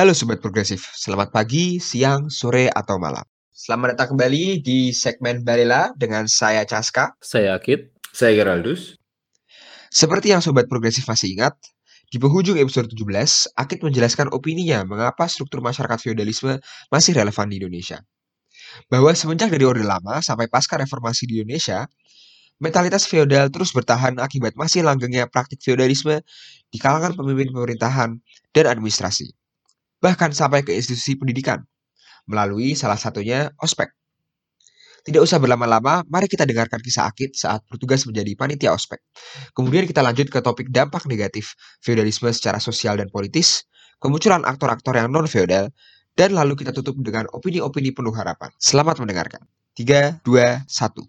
Halo Sobat Progresif, selamat pagi, siang, sore, atau malam. Selamat datang kembali di segmen Balela dengan saya Caska. Saya Akid. Saya Geraldus. Seperti yang Sobat Progresif masih ingat, di penghujung episode 17, Akid menjelaskan opininya mengapa struktur masyarakat feodalisme masih relevan di Indonesia. Bahwa semenjak dari Orde Lama sampai pasca reformasi di Indonesia, mentalitas feodal terus bertahan akibat masih langgengnya praktik feodalisme di kalangan pemimpin pemerintahan dan administrasi. Bahkan sampai ke institusi pendidikan, melalui salah satunya ospek. Tidak usah berlama-lama, mari kita dengarkan kisah Akid saat bertugas menjadi panitia ospek. Kemudian kita lanjut ke topik dampak negatif feodalisme secara sosial dan politis, kemunculan aktor-aktor yang non-feodal, dan lalu kita tutup dengan opini-opini penuh harapan. Selamat mendengarkan. 3, 2, 1.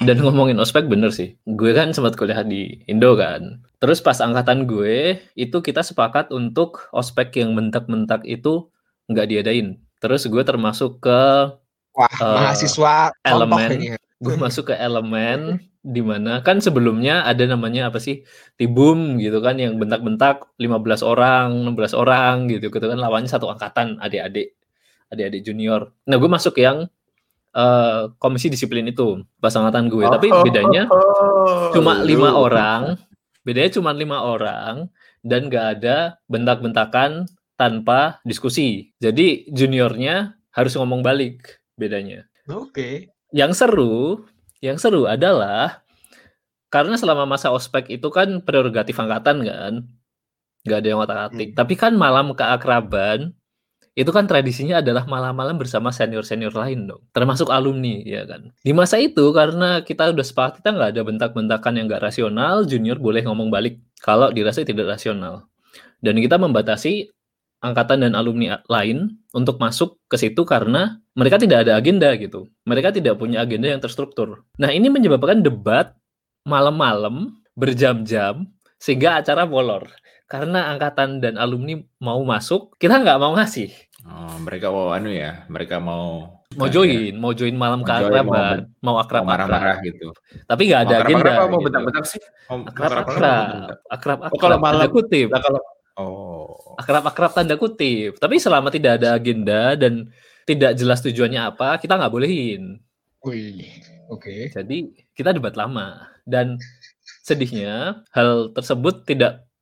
Dan ngomongin ospek bener sih, gue kan sempat kuliah di Indo kan. Terus pas angkatan gue, itu kita sepakat untuk ospek yang mentak-mentak itu nggak diadain. Terus gue termasuk ke mahasiswa elemen. Gue masuk ke elemen di mana kan sebelumnya ada namanya apa sih? Tibum gitu kan, yang bentak-bentak 15 orang, 16 orang gitu kan, lawannya satu angkatan, adik-adik junior. Nah, gue masuk yang komisi disiplin itu pas angkatan gue, tapi bedanya cuma lima orang dan gak ada bentak-bentakan tanpa diskusi. Jadi juniornya harus ngomong balik bedanya. Oke. Yang seru adalah karena selama masa ospek itu kan prerogatif angkatan kan, gak ada yang otak-atik. Tapi kan malam keakraban itu kan tradisinya adalah malam-malam bersama senior-senior lain dong, termasuk alumni ya kan. Di masa itu karena kita udah sepakat kita nggak ada bentak-bentakan yang nggak rasional, junior boleh ngomong balik kalau dirasa tidak rasional. Dan kita membatasi angkatan dan alumni lain untuk masuk ke situ karena mereka tidak ada agenda gitu. Mereka tidak punya agenda yang terstruktur. Nah, ini menyebabkan debat malam-malam berjam-jam sehingga acara molor. Karena angkatan dan alumni mau masuk, kita nggak mau ngasih. Oh, mereka mau join malam keakraban, mau akrab marah-marah gitu. Tapi nggak ada agenda. Mau bentak-bentak sih. Akrab kalau malah kutip. Akrab tanda kutip. Tapi selama tidak ada agenda dan tidak jelas tujuannya apa, kita nggak bolehin. Wih, oke. Jadi kita debat lama dan sedihnya hal tersebut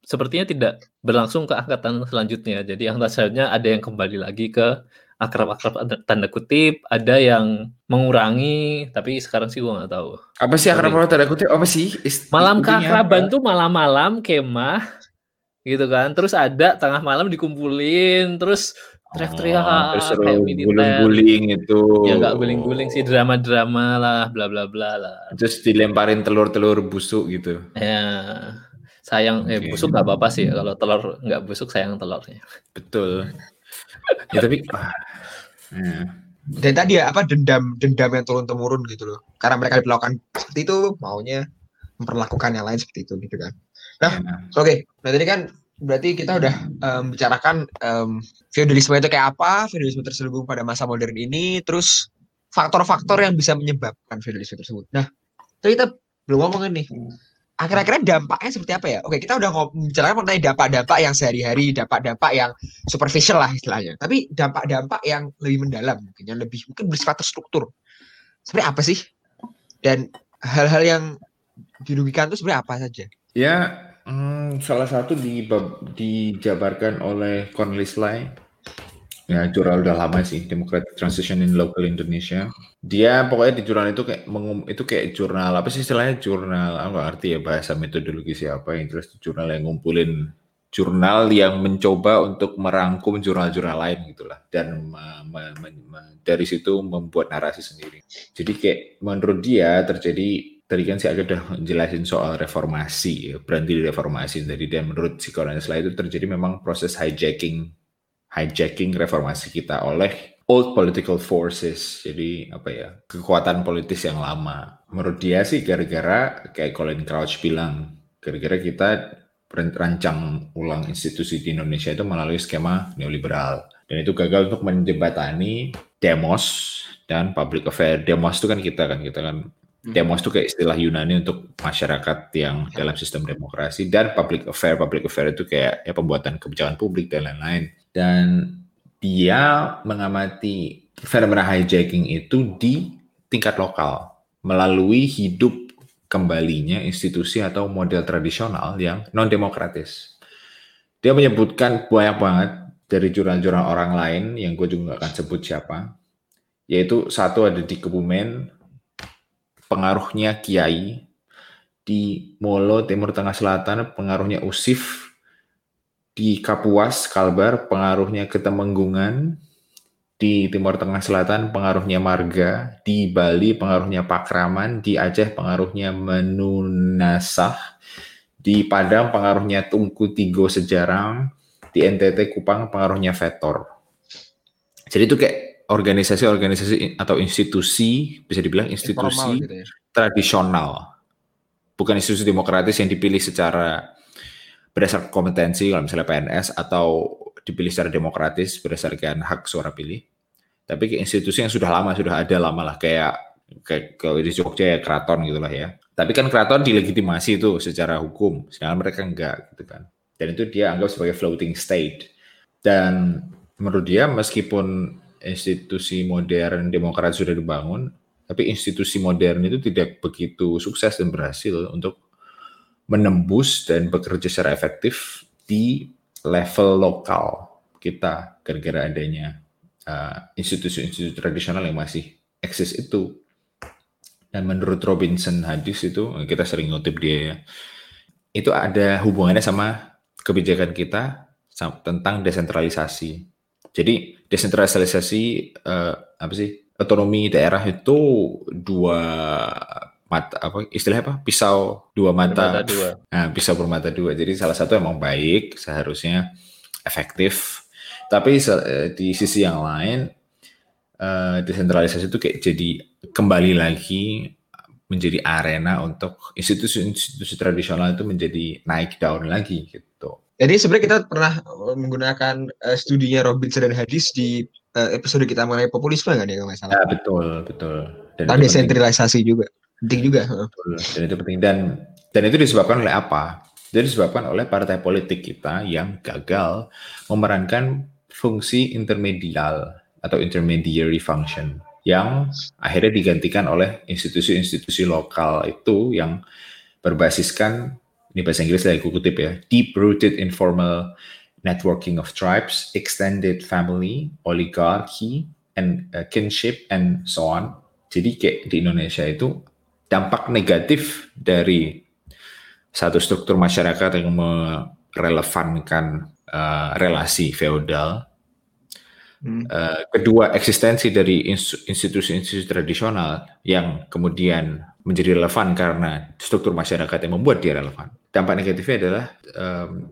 sepertinya tidak berlangsung ke angkatan selanjutnya. Jadi angkatan selanjutnya ada yang kembali lagi ke akrab-akrab tanda kutip, ada yang mengurangi, tapi sekarang sih gue nggak tahu. Apa sih akrab-akrab tanda kutip? Apa sih? Malam keakraban tuh malam-malam kemah, gitu kan. Terus ada tengah malam dikumpulin, terus teriak-teriak, kayak militer. Guling-guling itu. Ya nggak guling-guling sih, drama-drama lah, bla bla bla lah. Terus dilemparin telur-telur busuk gitu. Ya. Sayang, busuk gak apa-apa sih. Kalau telur gak busuk, sayang telurnya. Betul. Ya tapi... Dan tadi ya, dendam yang turun-temurun gitu loh. Karena mereka diperlakukan seperti itu, maunya memperlakukan yang lain seperti itu gitu kan. Nah, oke. Nah, tadi kan berarti kita udah bicarakan feodalisme itu kayak apa, feodalisme terselubung pada masa modern ini, terus faktor-faktor yang bisa menyebabkan feodalisme tersebut. Nah, tapi kita belum ngomongin nih. Akhir-akhirnya dampaknya seperti apa ya? Oke, kita udah bicara mengenai dampak-dampak yang sehari-hari, dampak-dampak yang superficial lah istilahnya. Tapi dampak-dampak yang lebih mendalam, mungkin yang lebih bersifat terstruktur. Sebenarnya apa sih? Dan hal-hal yang dirugikan itu sebenarnya apa saja? Ya, salah satu dijabarkan oleh Cornelis Lai. Ya, jurnal udah lama sih, Democratic Transition in Local Indonesia. Dia pokoknya di jurnal itu kayak jurnal apa sih istilahnya, jurnal aku nggak ngerti ya bahasa metodologi siapa yang jelas jurnal yang ngumpulin jurnal yang mencoba untuk merangkum jurnal-jurnal lain gitulah dan dari situ membuat narasi sendiri. Jadi kayak menurut dia terjadi tadi kan saya udah jelasin soal reformasi, berhenti di reformasi tadi, dan menurut si Cornelis Lai itu terjadi memang proses hijacking reformasi kita oleh old political forces, jadi apa ya, kekuatan politis yang lama. Menurut dia sih gara-gara kayak Colin Crouch bilang, gara-gara kita rancang ulang institusi di Indonesia itu melalui skema neoliberal, dan itu gagal untuk menjembatani demos dan public affair. Demos itu kan kita kan Demos itu kayak istilah Yunani untuk masyarakat yang dalam sistem demokrasi, dan public affair itu kayak ya pembuatan kebijakan publik dan lain-lain. Dan dia mengamati fenomena hijacking itu di tingkat lokal melalui hidup kembalinya institusi atau model tradisional yang non-demokratis. Dia menyebutkan banyak banget dari jurnal-jurnal orang lain yang gue juga gak akan sebut siapa, yaitu satu ada di Kebumen, pengaruhnya Kiai, di Molo, Timur Tengah Selatan, pengaruhnya Usif, di Kapuas, Kalbar, pengaruhnya Ketemenggungan, di Timur Tengah Selatan, pengaruhnya Marga, di Bali, pengaruhnya Pakraman, di Aceh, pengaruhnya Menunasah, di Padang, pengaruhnya Tungku Tigo Sejarang, di NTT Kupang, pengaruhnya Vetor. Jadi itu kayak organisasi-organisasi atau institusi, bisa dibilang institusi gitu ya, tradisional. Bukan institusi demokratis yang dipilih secara berdasarkan kompetensi, kalau misalnya PNS, atau dipilih secara demokratis berdasarkan hak suara pilih. Tapi institusi yang sudah lama, sudah ada lama lah, kayak kalau di Jogja ya keraton gitulah ya. Tapi kan keraton dilegitimasi itu secara hukum, sedangkan mereka enggak gitu kan. Dan itu dia anggap sebagai floating state. Dan menurut dia meskipun institusi modern demokrasi sudah dibangun, tapi institusi modern itu tidak begitu sukses dan berhasil untuk menembus dan bekerja secara efektif di level lokal kita, gara-gara adanya institusi-institusi tradisional yang masih eksis itu. Dan menurut Robinson Hadis itu, kita sering ngutip dia ya, itu ada hubungannya sama kebijakan kita tentang desentralisasi. Jadi desentralisasi otonomi daerah itu dua mata, apa istilahnya, apa pisau dua mata, pisau bermata dua. Jadi salah satu emang baik, seharusnya efektif, tapi di sisi yang lain desentralisasi itu kayak jadi kembali lagi menjadi arena untuk institusi-institusi tradisional itu menjadi naik daun lagi gitu. Jadi sebenarnya kita pernah menggunakan studinya Robinson dan Hadis di episode kita mengenai populisme kan ya kalau nggak salah. Ya, betul. Dan desentralisasi juga penting juga. Betul. Dan itu penting, dan itu disebabkan oleh apa? Jadi disebabkan oleh partai politik kita yang gagal memerankan fungsi intermedial atau intermediary function yang akhirnya digantikan oleh institusi-institusi lokal itu yang berbasiskan, ini bahasa Inggris lagi kutip ya, deep-rooted informal networking of tribes, extended family, oligarchy, and kinship, and so on. Jadi kayak di Indonesia itu dampak negatif dari satu struktur masyarakat yang merelevankan relasi feodal. Kedua, eksistensi dari institusi-institusi tradisional yang kemudian menjadi relevan karena struktur masyarakat yang membuat dia relevan. Dampak negatifnya adalah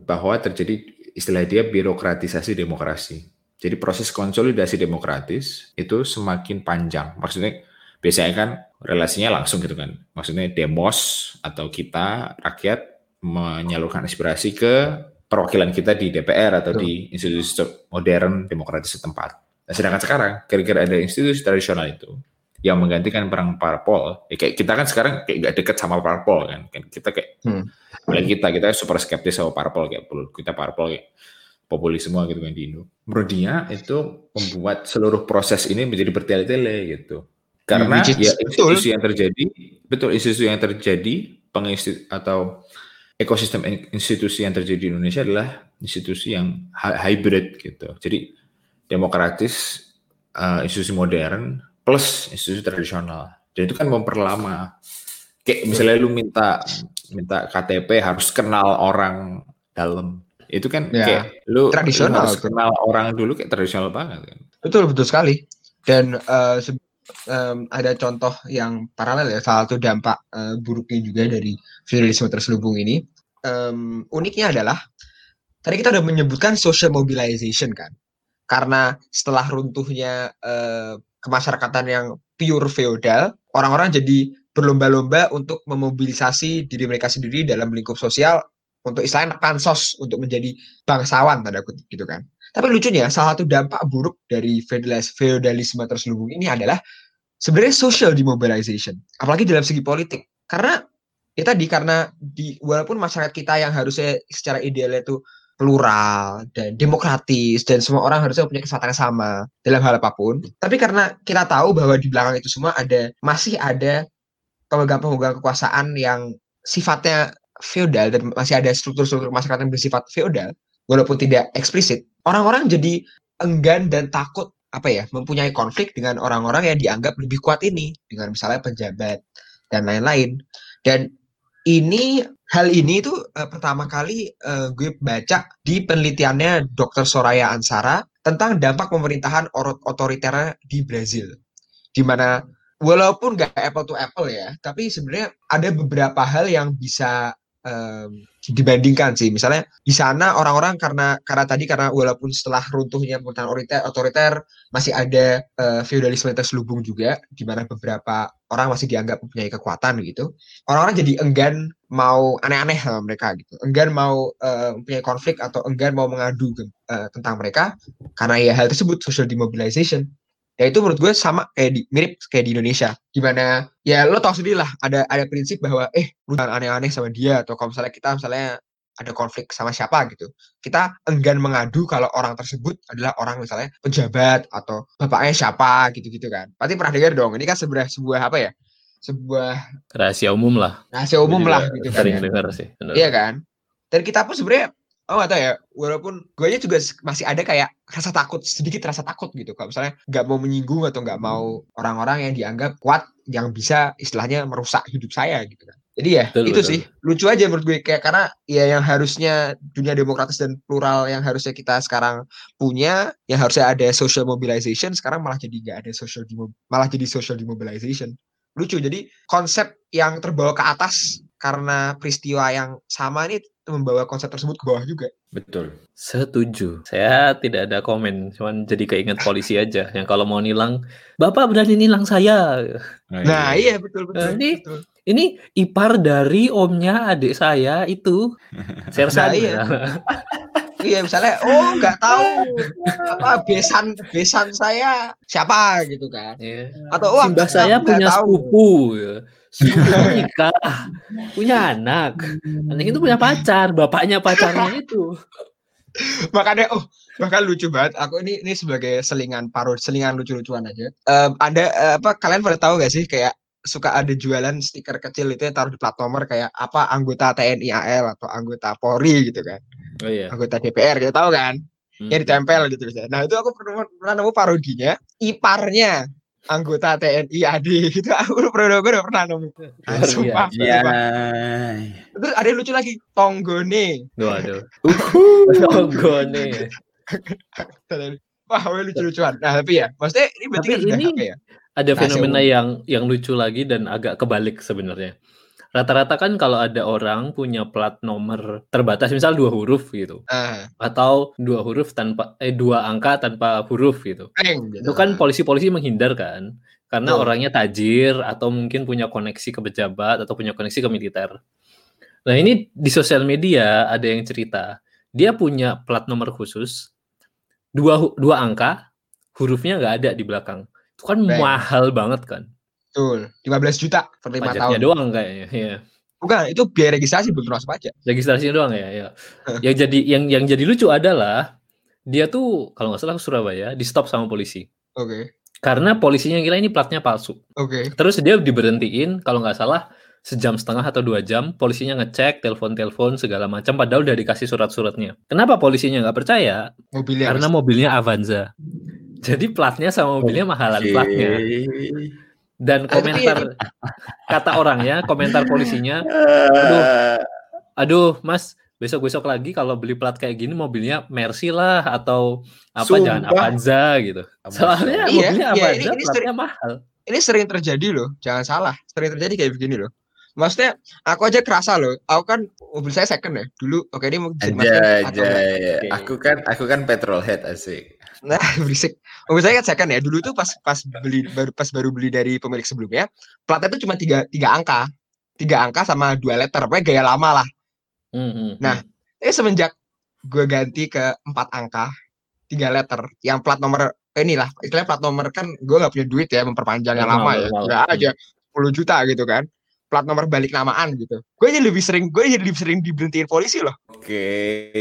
bahwa terjadi istilah dia birokratisasi demokrasi. Jadi proses konsolidasi demokratis itu semakin panjang. Maksudnya biasanya kan relasinya langsung gitu kan. Maksudnya demos atau kita rakyat menyalurkan aspirasi ke perwakilan kita di DPR atau di institusi modern demokratis setempat. Nah, sedangkan sekarang gara-gara ada institusi tradisional itu yang menggantikan perang parpol, ya kayak kita kan sekarang kayak nggak deket sama parpol kan, kita kayak apalagi kita super skeptis sama parpol, kayak kita parpol kayak populis semua gitu kan di Indo. Menurut dia itu membuat seluruh proses ini menjadi bertele-tele gitu, karena institusi yang terjadi atau ekosistem institusi yang terjadi di Indonesia adalah institusi yang hybrid gitu. Jadi demokratis, institusi modern plus institusi tradisional. Jadi itu kan memperlama. Kayak misalnya lu minta KTP harus kenal orang dalam. Itu kan ya, kayak lu tradisional, harus kenal orang dulu, kayak tradisional banget kan. Betul sekali. Dan ada contoh yang paralel ya, salah satu dampak buruknya juga dari feudalisme terselubung ini. Uniknya adalah tadi kita udah menyebutkan social mobilization kan. Karena setelah runtuhnya kemasyarakatan yang pure feodal, orang-orang jadi berlomba-lomba untuk memobilisasi diri mereka sendiri dalam lingkup sosial untuk istilahnya pansos, untuk menjadi bangsawan tanda kutip gitu kan. Tapi lucunya salah satu dampak buruk dari feodalisme terselubung ini adalah sebenarnya social demobilization, apalagi dalam segi politik. Karena ya tadi, karena walaupun masyarakat kita yang harusnya secara idealnya itu plural dan demokratis dan semua orang harusnya punya kesempatan yang sama dalam hal apapun, tapi karena kita tahu bahwa di belakang itu semua masih ada pemegang-pemegang kekuasaan yang sifatnya feodal dan masih ada struktur-struktur masyarakat yang bersifat feodal walaupun tidak eksplisit, orang-orang jadi enggan dan takut mempunyai konflik dengan orang-orang yang dianggap lebih kuat ini, dengan misalnya penjabat dan lain-lain. Dan Hal ini pertama kali gue baca di penelitiannya Dr. Soraya Ansara tentang dampak pemerintahan otoriter di Brazil. Di mana walaupun gak apple to apple ya, tapi sebenarnya ada beberapa hal yang bisa dibandingkan sih. Misalnya di sana orang-orang karena walaupun setelah runtuhnya pemerintahan otoriter masih ada feodalisme terselubung juga, di mana beberapa orang masih dianggap mempunyai kekuatan gitu. Orang-orang jadi enggan mau aneh-aneh sama mereka gitu, enggan mau mempunyai konflik atau enggan mau mengadu tentang mereka karena ya hal tersebut, social demobilization. Ya itu menurut gue sama mirip kayak di Indonesia, di mana ya lo tau sendiri lah ada prinsip bahwa lu jangan aneh-aneh sama dia, atau kalau misalnya kita ada konflik sama siapa gitu, kita enggan mengadu kalau orang tersebut adalah orang misalnya pejabat atau bapaknya siapa gitu kan. Pasti pernah dengar dong, ini kan sebuah rahasia umum lah gitu kan. Sering dengar sih. Bener. Iya kan. Dan kita pun sebenarnya gak tau ya, walaupun gue juga masih ada kayak rasa takut gitu. Kalau misalnya gak mau menyinggung atau gak mau orang-orang yang dianggap kuat, yang bisa istilahnya merusak hidup saya gitu kan. Jadi ya betul. Sih, lucu aja menurut gue. Kayak karena ya yang harusnya dunia demokratis dan plural yang harusnya kita sekarang punya, yang harusnya ada social mobilization, sekarang malah jadi gak ada social demobilization. Lucu, jadi konsep yang terbawa ke atas karena peristiwa yang sama ini membawa konsep tersebut ke bawah juga. Betul. Setuju. Saya tidak ada komen, cuman jadi keinget polisi aja yang kalau mau nilang, "Bapak berani nilang saya." Nah, iya betul. Ini ipar dari omnya adik saya itu. Sersan. Nah, iya. Iya, misalnya nggak tahu apa besan saya siapa gitu kan. Iya. Atau simbah saya punya sepupu ya. Nikah, punya anak itu punya pacar, bapaknya itu. Makanya bahkan lucu banget. Aku ini sebagai selingan parodi, selingan lucu-lucuan aja. Kalian pada tahu gak sih kayak suka ada jualan stiker kecil itu yang taruh di plat nomor kayak apa anggota TNI AL atau anggota Polri gitu kan. Oh iya. Anggota DPR kita tahu kan. Ya ditempel gitu misalnya. Nah, itu aku pernah nemu parodinya, iparnya anggota TNI AD gitu, aku pernah nemu. Sumpah. Iya. Terus ada yang lucu lagi, tonggone. Waduh. Tonggone. Wah, lucu-lucuan. Nah, tapi ya, maksudnya ini berarti kan sudah apa ya? Ada fenomena yang lucu lagi dan agak kebalik sebenarnya. Rata-rata kan kalau ada orang punya plat nomor terbatas, misal 2 huruf gitu, atau 2 huruf tanpa 2 angka tanpa huruf gitu. Itu kan polisi-polisi menghindar kan, karena orangnya tajir atau mungkin punya koneksi ke pejabat atau punya koneksi ke militer. Nah ini di sosial media ada yang cerita, dia punya plat nomor khusus, dua angka, hurufnya nggak ada di belakang. Itu kan mahal banget kan. Betul, 15 juta per 5 pajaknya tahun. Pajaknya doang kayaknya, ya. Bukan, itu biaya registrasi belum termasuk pajak. Registrasinya doang ya. yang jadi lucu adalah dia tuh kalau enggak salah ke Surabaya, di-stop sama polisi. Oke. Karena polisinya kira ini platnya palsu. Oke. Terus dia diberhentiin kalau enggak salah sejam setengah atau 2 jam, polisinya ngecek, telepon-telepon segala macam padahal udah dikasih surat-suratnya. Kenapa polisinya enggak percaya? Karena mobilnya Avanza. Jadi platnya sama mobilnya mahalan platnya. Dan komentar kata orangnya, komentar polisinya, aduh mas, besok lagi kalau beli plat kayak gini mobilnya Mercy lah atau apa. Sumpah. Jangan Avanza gitu. Soalnya mobilnya Avanza, platnya mahal. Ini sering terjadi loh, jangan salah, sering terjadi kayak begini loh. Maksudnya aku aja kerasa loh, aku kan mobil saya second ya dulu. Oke, ini mau jadi aja. Aku kan petrolhead asik. Nah, berisik. Mobil saya kan second ya. Dulu tuh pas baru beli dari pemilik sebelumnya, platnya tuh cuma 3 angka. 3 angka sama 2 letter. Pokoknya gaya lama lah. Nah, semenjak gue ganti ke 4 angka, 3 letter, yang plat nomor inilah istilahnya plat nomor kan gue nggak punya duit ya memperpanjang yang lama ya nggak aja 10 juta gitu kan, plat nomor balik namaan gitu. Gue jadi lebih sering diberhentiin polisi loh. Oke.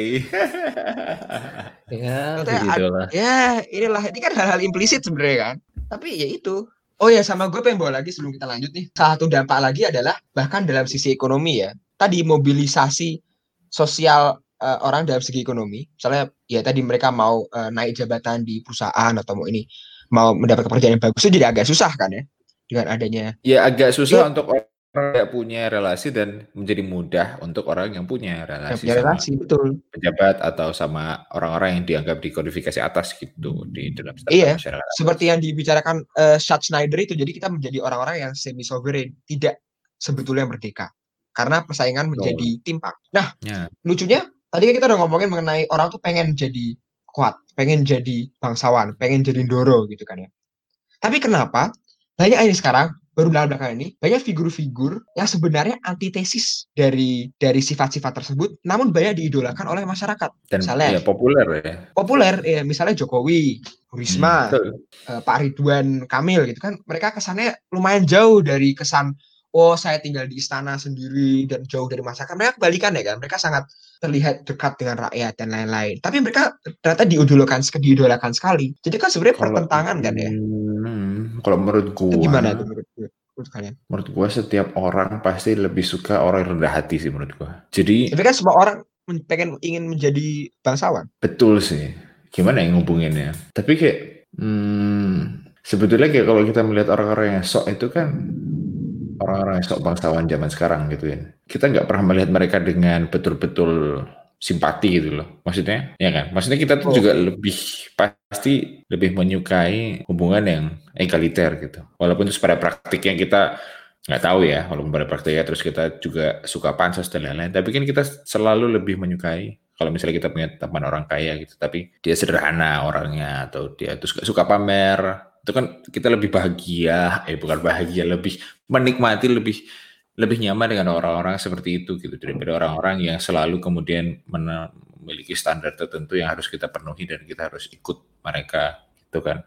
Ya, begitulah. Ya, inilah ini kan hal-hal implisit sebenarnya kan. Tapi ya itu. Oh ya, sama gue pengen bawa lagi sebelum kita lanjut nih. Salah satu dampak lagi adalah bahkan dalam sisi ekonomi ya. Tadi mobilisasi sosial orang dalam segi ekonomi. Misalnya ya tadi mereka mau naik jabatan di perusahaan atau mau mendapat pekerjaan yang bagus itu jadi agak susah kan ya. Dengan adanya ya agak susah ya, untuk orang yang tidak punya relasi dan menjadi mudah untuk orang yang punya relasi, betul, pejabat atau sama orang-orang yang dianggap dikodifikasi atas gitu di dalam masyarakat. Seperti yang dibicarakan Judge Snyder itu, jadi kita menjadi orang-orang yang semi sovereign, tidak sebetulnya merdeka karena persaingan menjadi timpang. Nah ya, lucunya tadi kita udah ngomongin mengenai orang tuh pengen jadi kuat, pengen jadi bangsawan, pengen jadi Ndoro gitu kan ya. Tapi kenapa banyak ini sekarang, baru belakangan ini, banyak figur-figur yang sebenarnya antitesis dari sifat-sifat tersebut, namun banyak diidolakan oleh masyarakat. Dan misalnya, ya, populer, ya, misalnya Jokowi, Risma, Pak Ridwan Kamil, gitu kan. Mereka kesannya lumayan jauh dari kesan, oh saya tinggal di istana sendiri dan jauh dari masyarakat. Mereka kebalikan ya kan, mereka sangat terlihat dekat dengan rakyat dan lain-lain. Tapi mereka ternyata diidolakan sekali. Jadi kan sebenarnya pertentangan kan ya. Kalau menurut gua, gimana tuh menurut kalian? Menurut gua setiap orang pasti lebih suka orang yang rendah hati sih menurut gua. Jadi tapi kan semua orang ingin menjadi bangsawan. Betul sih. Gimana yang ngubunginnya? Tapi kayak sebetulnya kayak kalau kita melihat orang-orang yang sok itu kan orang-orang yang sok bangsawan zaman sekarang gitu ya. Kita nggak pernah melihat mereka dengan betul-betul simpati gitu loh, maksudnya ya kan, maksudnya kita tuh juga lebih pasti lebih menyukai hubungan yang egaliter gitu, walaupun terus pada praktiknya kita nggak tahu ya, walaupun pada praktiknya terus kita juga suka pansos dan lain-lain, tapi kan kita selalu lebih menyukai kalau misalnya kita punya teman orang kaya gitu, tapi dia sederhana orangnya atau dia terus suka pamer, itu kan kita lebih lebih menikmati, lebih nyaman dengan orang-orang seperti itu gitu daripada orang-orang yang selalu kemudian memiliki standar tertentu yang harus kita penuhi dan kita harus ikut mereka gitu kan.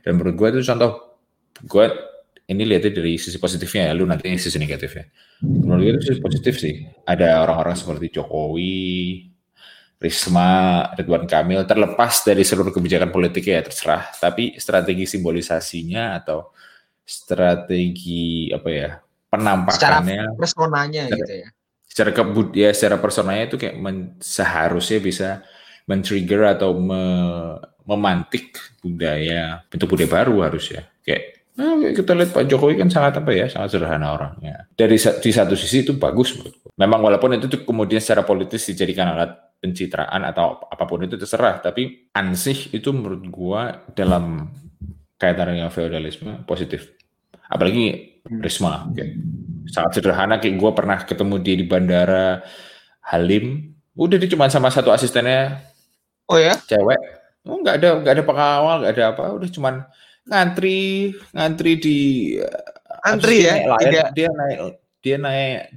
Dan menurut gue itu contoh, gue ini lihatnya dari sisi positifnya ya, lu nanti sisi negatifnya. Menurut gue itu sisi positif sih, ada orang-orang seperti Jokowi, Risma, Ridwan Kamil, terlepas dari seluruh kebijakan politiknya ya terserah, tapi strategi simbolisasinya atau strategi apa ya, penampakannya, secara personanya gitu ya. Secara personanya itu kayak seharusnya bisa men-trigger atau memantik budaya, bentuk budaya baru harusnya. Kayak kita lihat Pak Jokowi kan sangat sangat sederhana orangnya. Di satu sisi itu bagus menurutku. Memang walaupun itu kemudian secara politis dijadikan alat pencitraan atau apapun itu terserah, tapi ansih itu menurut gua dalam kaitan dengan feodalisme positif. Apalagi Risma, sangat sederhana. Kayak gue pernah ketemu dia di bandara Halim, udah dia cuma sama satu asistennya, cewek, nggak ada pengawal, nggak ada apa, udah cuma ngantri di antri ya,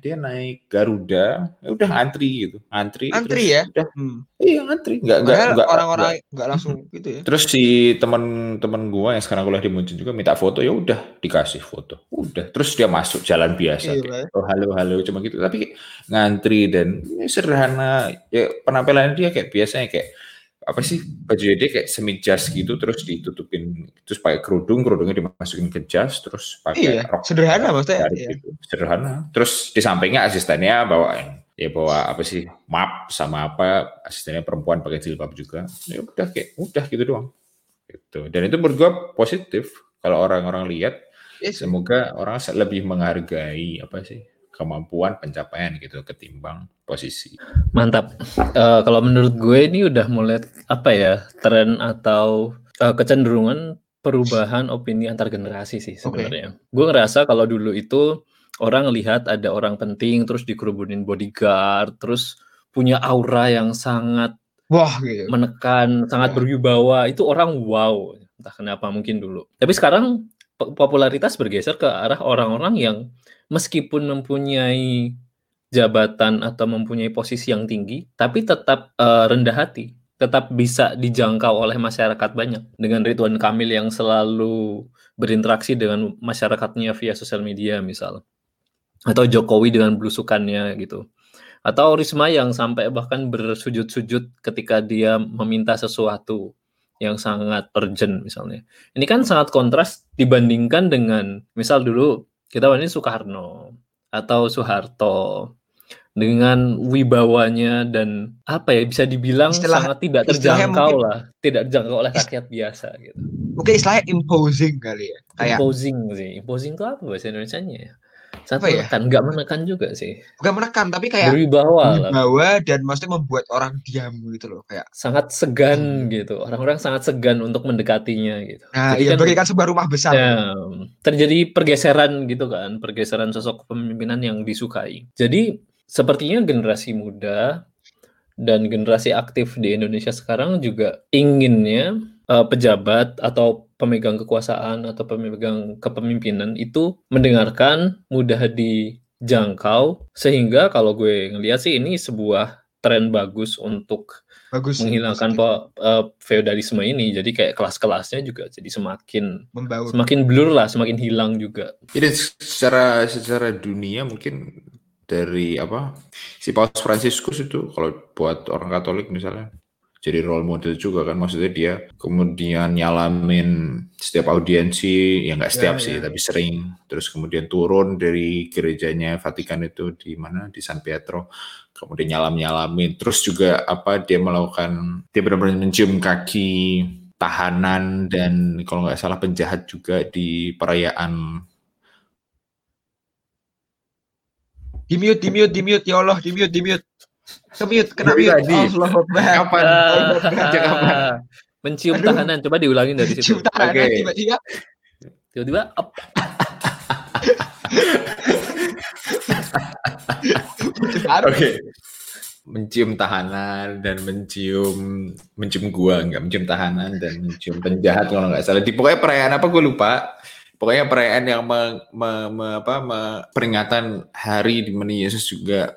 dia naik Garuda, udah ngantri terus, ya, udah, ngantri, nggak orang-orang nggak langsung gitu ya. Terus si teman gue yang sekarang kuliah di Munchen juga minta foto, ya udah dikasih foto, udah, terus dia masuk jalan biasa, halo cuma gitu, tapi ngantri dan sederhana, ya, penampilannya dia kayak biasanya kayak apa sih, bajunya dia kayak semi jas gitu, terus ditutupin, terus pakai kerudungnya dimasukin ke jas, terus pakai rok sederhana maksudnya gitu. Sederhana, terus di sampingnya asistennya bawa apa sih, map sama apa, asistennya perempuan pakai jilbab juga, ya udah kayak udah gitu doang gitu. Dan itu menurut gue positif kalau orang-orang lihat, semoga orang lebih menghargai apa sih, kemampuan pencapaian gitu ketimbang posisi. Mantap. Kalau menurut gue ini udah mulai tren atau kecenderungan perubahan opini antar generasi sih sebenarnya. Okay. Gue ngerasa kalau dulu itu orang lihat ada orang penting terus dikerubunin bodyguard, terus punya aura yang sangat menekan, sangat berwibawa, itu orang wow. Entah kenapa mungkin dulu. Tapi sekarang popularitas bergeser ke arah orang-orang yang meskipun mempunyai jabatan atau mempunyai posisi yang tinggi, tapi tetap rendah hati, tetap bisa dijangkau oleh masyarakat banyak dengan Ridwan Kamil yang selalu berinteraksi dengan masyarakatnya via sosial media misalnya, atau Jokowi dengan belusukannya gitu, atau Risma yang sampai bahkan bersujud-sujud ketika dia meminta sesuatu yang sangat urgent misalnya. Ini kan sangat kontras dibandingkan dengan misal dulu kita ini Soekarno atau Soeharto dengan wibawanya dan apa ya, bisa dibilang sangat tidak terjangkau mungkin, lah, tidak terjangkau oleh rakyat biasa gitu. Mungkin istilahnya imposing kali ya. Kayak imposing sih. Imposing itu apa bahasa Indonesianya ya? Satu ya? Nggak menekan juga sih. Bukan menekan, tapi kayak berwibawa dan maksudnya membuat orang diam gitu loh, kayak sangat segan gitu. Orang-orang sangat segan untuk mendekatinya gitu. Nah, jadi iya kan sebuah rumah besar. Ya, terjadi pergeseran gitu kan, pergeseran sosok kepemimpinan yang disukai. Jadi sepertinya generasi muda dan generasi aktif di Indonesia sekarang juga inginnya pejabat atau pemegang kekuasaan atau pemegang kepemimpinan itu mendengarkan, mudah dijangkau, sehingga kalau gue ngelihat sih ini sebuah tren bagus untuk menghilangkan feodalisme ini. Jadi kayak kelas-kelasnya juga jadi semakin membaur, semakin blur lah, semakin hilang juga. Jadi secara dunia mungkin dari si Paus Fransiskus itu kalau buat orang Katolik misalnya jadi role model juga kan, maksudnya dia kemudian nyalamin setiap audiensi, ya nggak setiap tapi sering, terus kemudian turun dari gerejanya Vatikan itu di mana, di San Pietro, kemudian nyalamin, terus juga dia benar-benar mencium kaki tahanan dan kalau nggak salah penjahat juga di perayaan. Di mute, ya Allah, di mute. Kapan? Mencium tahanan, coba diulangin dari situ. Cium tahanan, okay. Tiba-tiba up. Okay. Mencium tahanan dan mencium gua, enggak mencium tahanan dan mencium penjahat kalau enggak salah. Di pokoknya perayaan apa gua lupa. Pokoknya perayaan yang peringatan hari di mana Yesus juga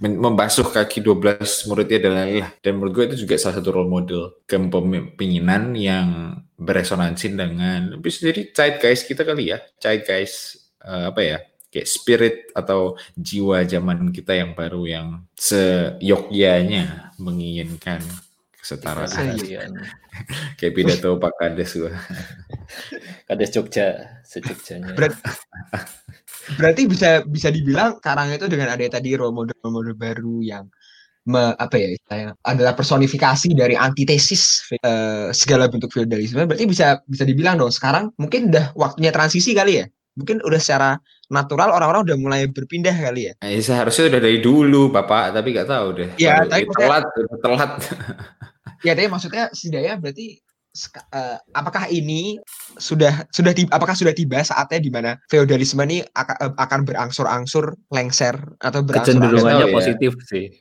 membasuh kaki 12 muridnya dan lain-lain. Dan menurut gue itu juga salah satu role model kepemimpinan yang beresonansi dengan bisa jadi zeitgeist kita kali ya. Zeitgeist kayak spirit atau jiwa zaman kita yang baru yang seyogyanya menginginkan kesetaraan. Kayak pidato Pak Kades gua. Kades Jogja, se-Jogjanya. Berarti bisa dibilang sekarang itu dengan adanya tadi role model baru yang adalah personifikasi dari antitesis segala bentuk feodalisme. Berarti bisa dibilang dong sekarang mungkin udah waktunya transisi kali ya. Mungkin udah secara natural orang-orang udah mulai berpindah kali ya. Seharusnya udah dari dulu Bapak, tapi nggak tahu deh. Ya, tapi telat. Ya, tapi maksudnya setidaknya berarti apakah sudah tiba saatnya di mana feodalisme ini akan berangsur-angsur lengser atau berangsur-angsur?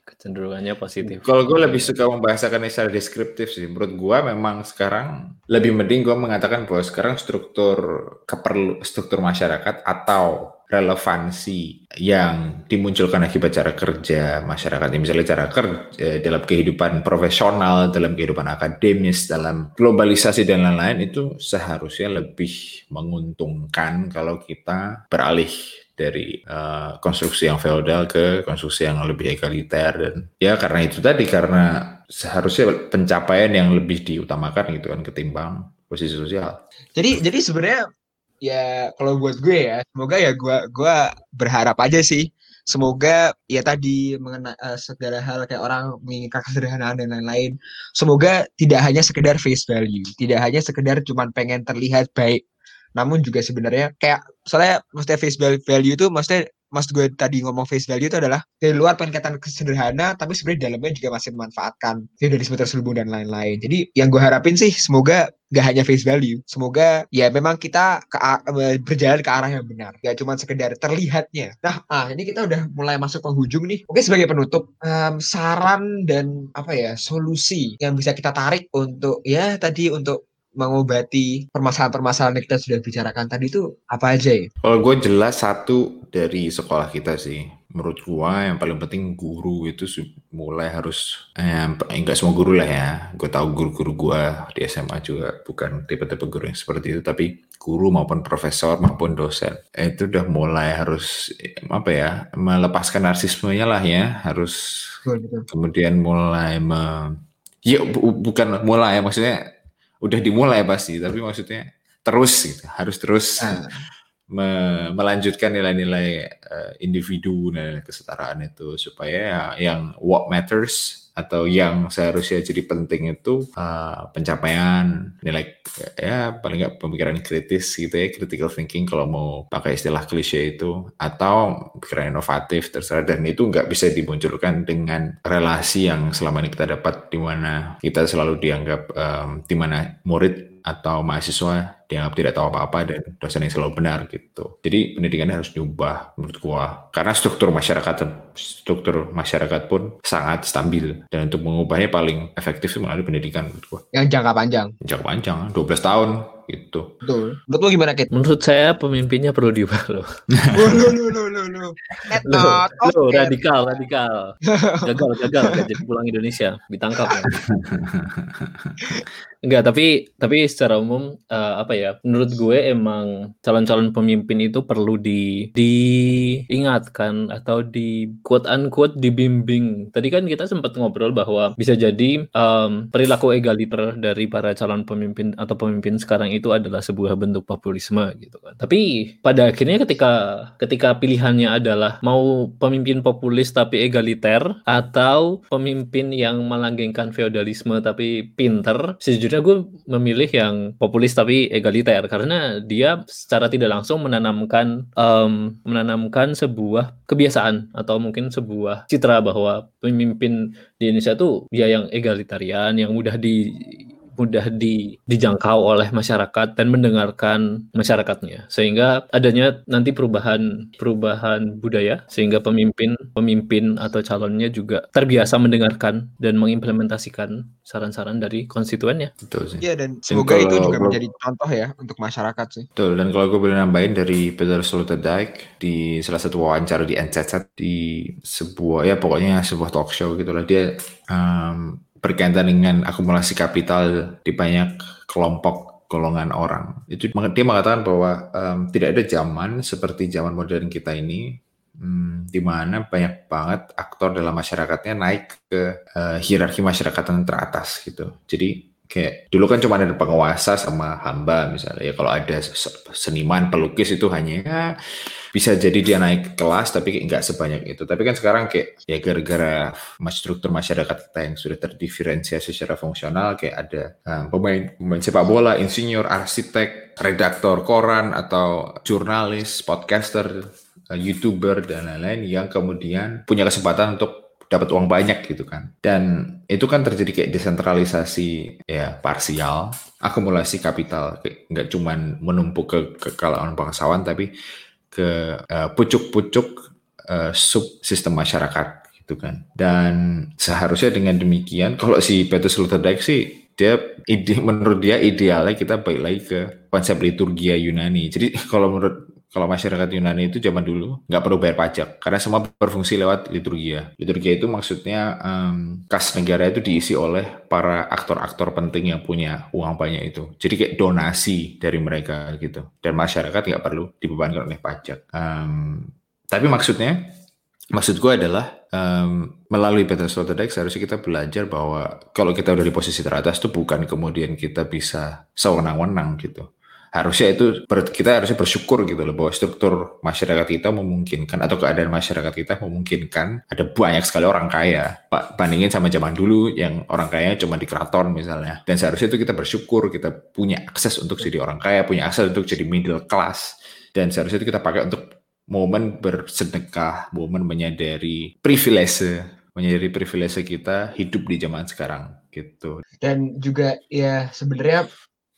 Kecenderungannya positif. Kalau gue lebih suka membahasakan secara deskriptif sih. Menurut gue memang sekarang lebih mending gue mengatakan bahwa sekarang struktur masyarakat atau relevansi yang dimunculkan akibat cara kerja masyarakat, misalnya cara kerja dalam kehidupan profesional, dalam kehidupan akademis, dalam globalisasi dan lain-lain, itu seharusnya lebih menguntungkan kalau kita beralih dari konstruksi yang feodal ke konstruksi yang lebih egaliter. Dan ya karena itu tadi, karena seharusnya pencapaian yang lebih diutamakan gitu kan ketimbang posisi sosial. Jadi sebenarnya ya kalau buat gue ya, semoga ya gue berharap aja sih. Semoga ya tadi mengenai segala hal kayak orang menginginkan kesederhanaan dan lain-lain. Semoga tidak hanya sekedar face value, tidak hanya sekedar cuman pengen terlihat baik. Namun juga sebenarnya kayak soalnya maksudnya face value itu maksud gue tadi ngomong face value itu adalah dari luar peningkatan kesederhana, tapi sebenarnya dalamnya juga masih memanfaatkan feodalisme terselubung dan lain-lain. Jadi yang gue harapin sih semoga gak hanya face value, semoga ya memang kita berjalan ke arah yang benar, gak cuma sekedar terlihatnya. Nah ini kita udah mulai masuk penghujung nih. Oke, sebagai penutup, saran dan solusi yang bisa kita tarik untuk untuk mengobati permasalahan-permasalahan yang kita sudah bicarakan tadi itu apa aja ya? Kalau gue jelas satu dari sekolah kita sih, menurut gua yang paling penting guru itu mulai harus enggak semua guru lah ya. Gua tahu guru-guru gua di SMA juga bukan tipe-tipe guru yang seperti itu, tapi guru maupun profesor maupun dosen itu udah mulai harus melepaskan narsismenya lah ya, harus betul. Kemudian mulai maksudnya udah dimulai pasti, tapi maksudnya terus gitu, harus terus melanjutkan nilai-nilai individu, nilai kesetaraan itu supaya yang what matters atau yang seharusnya jadi penting itu pencapaian nilai ya paling nggak pemikiran kritis gitu ya, critical thinking kalau mau pakai istilah klise itu, atau pikiran inovatif terserah, dan itu nggak bisa dimunculkan dengan relasi yang selama ini kita dapat di mana kita selalu dianggap di mana murid atau mahasiswa dianggap tidak tahu apa-apa dan dosen yang selalu benar gitu. Jadi pendidikannya harus diubah menurut gua, karena struktur masyarakat pun sangat stabil, dan untuk mengubahnya paling efektif itu melalui pendidikan menurut gua. Yang jangka panjang 12 tahun gitu. Betul. Menurut lu gimana, Kit? Menurut saya pemimpinnya perlu diubah loh. Lo radikal. Gagal gak jadi pulang Indonesia, ditangkap ya. Enggak, tapi secara umum menurut gue emang calon-calon pemimpin itu perlu diingatkan atau di quote unquote dibimbing. Tadi kan kita sempat ngobrol bahwa bisa jadi perilaku egaliter dari para calon pemimpin atau pemimpin sekarang itu adalah sebuah bentuk populisme gitu kan. Tapi pada akhirnya ketika pilihannya adalah mau pemimpin populis tapi egaliter atau pemimpin yang melanggengkan feodalisme tapi pinter, sejujurnya gue memilih yang populis tapi egaliter karena dia secara tidak langsung menanamkan sebuah kebiasaan atau mungkin sebuah citra bahwa pemimpin di Indonesia tuh dia yang egalitarian, yang mudah dijangkau oleh masyarakat dan mendengarkan masyarakatnya, sehingga adanya nanti perubahan budaya sehingga pemimpin atau calonnya juga terbiasa mendengarkan dan mengimplementasikan saran-saran dari konstituennya. Betul sih. Iya, dan semoga itu juga menjadi contoh ya untuk masyarakat sih. Betul, dan kalau gue boleh nambahin dari Peter Sloterdijk di salah satu wawancara di NCC di sebuah talk show gitulah, dia berkaitan dengan akumulasi kapital di banyak kelompok golongan orang. Itu dia mengatakan bahwa tidak ada zaman seperti zaman modern kita ini, di mana banyak banget aktor dalam masyarakatnya naik ke hierarki masyarakat yang teratas gitu. Jadi kayak dulu kan cuma ada penguasa sama hamba misalnya. Ya kalau ada seniman pelukis itu hanya bisa jadi dia naik kelas tapi nggak sebanyak itu. Tapi kan sekarang kayak ya gara-gara struktur masyarakat kita yang sudah terdiferensiasi secara fungsional, kayak ada pemain sepak bola, insinyur, arsitek, redaktor koran atau jurnalis, podcaster, YouTuber dan lain-lain yang kemudian punya kesempatan untuk dapat uang banyak gitu kan. Dan itu kan terjadi kayak desentralisasi ya parsial, akumulasi kapital, nggak cuman menumpuk ke kalangan bangsawan tapi ke pucuk-pucuk subsistem masyarakat gitu kan. Dan seharusnya dengan demikian kalau si Peter Sloterdijk sih menurut dia idealnya kita balik lagi ke konsep liturgia Yunani. Jadi kalau masyarakat Yunani itu zaman dulu nggak perlu bayar pajak karena semua berfungsi lewat liturgia. Liturgia itu maksudnya kas negara itu diisi oleh para aktor-aktor penting yang punya uang banyak itu. Jadi kayak donasi dari mereka gitu. Dan masyarakat nggak perlu dibebankan oleh pajak. Tapi maksud gue adalah melalui Peter Sloterdijk seharusnya kita belajar bahwa kalau kita udah di posisi teratas itu bukan kemudian kita bisa sewenang-wenang gitu. Harusnya itu kita harusnya bersyukur gitu loh bahwa struktur masyarakat kita memungkinkan atau keadaan masyarakat kita memungkinkan ada banyak sekali orang kaya. Pak, bandingin sama zaman dulu yang orang kaya cuma di keraton misalnya. Dan seharusnya itu kita bersyukur kita punya akses untuk jadi orang kaya, punya akses untuk jadi middle class. Dan seharusnya itu kita pakai untuk momen bersedekah, momen menyadari privilege kita hidup di zaman sekarang gitu. Dan juga ya sebenarnya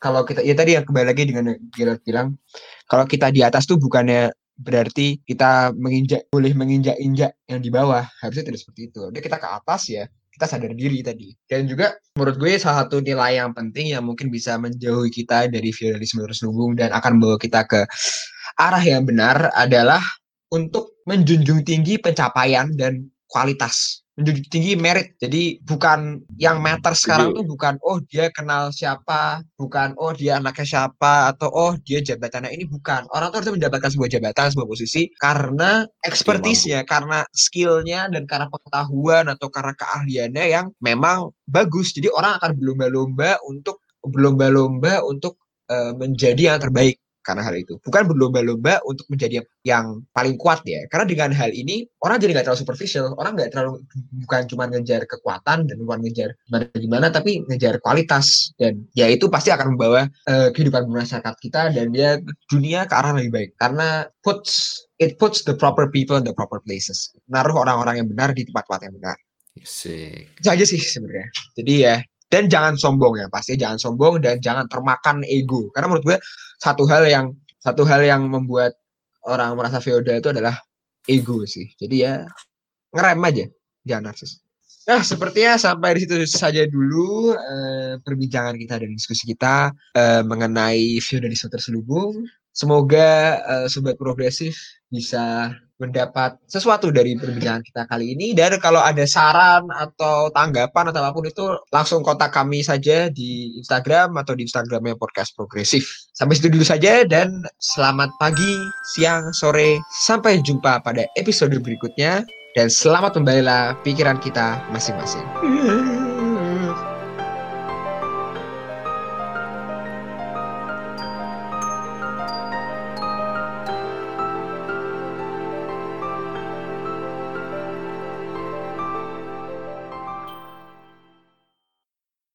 kalau kita, ya tadi yang kembali lagi dengan Gilbert bilang, kalau kita di atas tuh bukannya berarti kita boleh menginjak-injak yang di bawah. Harusnya tidak seperti itu. Jadi kita ke atas ya, kita sadar diri tadi. Dan juga menurut gue salah satu nilai yang penting yang mungkin bisa menjauhi kita dari feodalisme terselubung dan akan membawa kita ke arah yang benar adalah untuk menjunjung tinggi pencapaian dan kualitas, menjunjung tinggi merit. Jadi bukan yang matter sekarang tuh bukan oh dia kenal siapa, bukan oh dia anaknya siapa, atau oh dia jabatannya ini, bukan. Orang tuh harus mendapatkan sebuah jabatan, sebuah posisi karena ekspertisnya, karena skillnya, dan karena pengetahuan atau karena keahliannya yang memang bagus. Jadi orang akan berlomba-lomba untuk menjadi yang terbaik karena hal itu. Bukan berlomba-lomba untuk menjadi yang paling kuat ya. Karena dengan hal ini, orang jadi gak terlalu superficial. Orang gak terlalu, bukan cuma ngejar kekuatan dan bukan ngejar gimana-gimana, tapi ngejar kualitas. Dan ya itu pasti akan membawa kehidupan masyarakat kita dan dia dunia ke arah lebih baik. Karena it puts the proper people in the proper places. Naruh orang-orang yang benar di tempat-tempat yang benar. Sick. Itu aja sih sebenarnya. Jadi ya, dan jangan sombong ya, pasti jangan sombong dan jangan termakan ego. Karena menurut gue satu hal yang membuat orang merasa feodal itu adalah ego sih. Jadi ya ngerem aja, jangan narsis. Nah, sepertinya sampai di situ saja dulu perbincangan kita dan diskusi kita mengenai feodalisme terselubung. Semoga sobat progresif bisa mendapat sesuatu dari perbincangan kita kali ini. Dan kalau ada saran atau tanggapan atau apapun itu, langsung kontak kami saja di Instagram atau di Instagramnya Podcast Progresif. Sampai situ dulu saja dan selamat pagi, siang, sore. Sampai jumpa pada episode berikutnya. Dan selamat membaliklah pikiran kita masing-masing.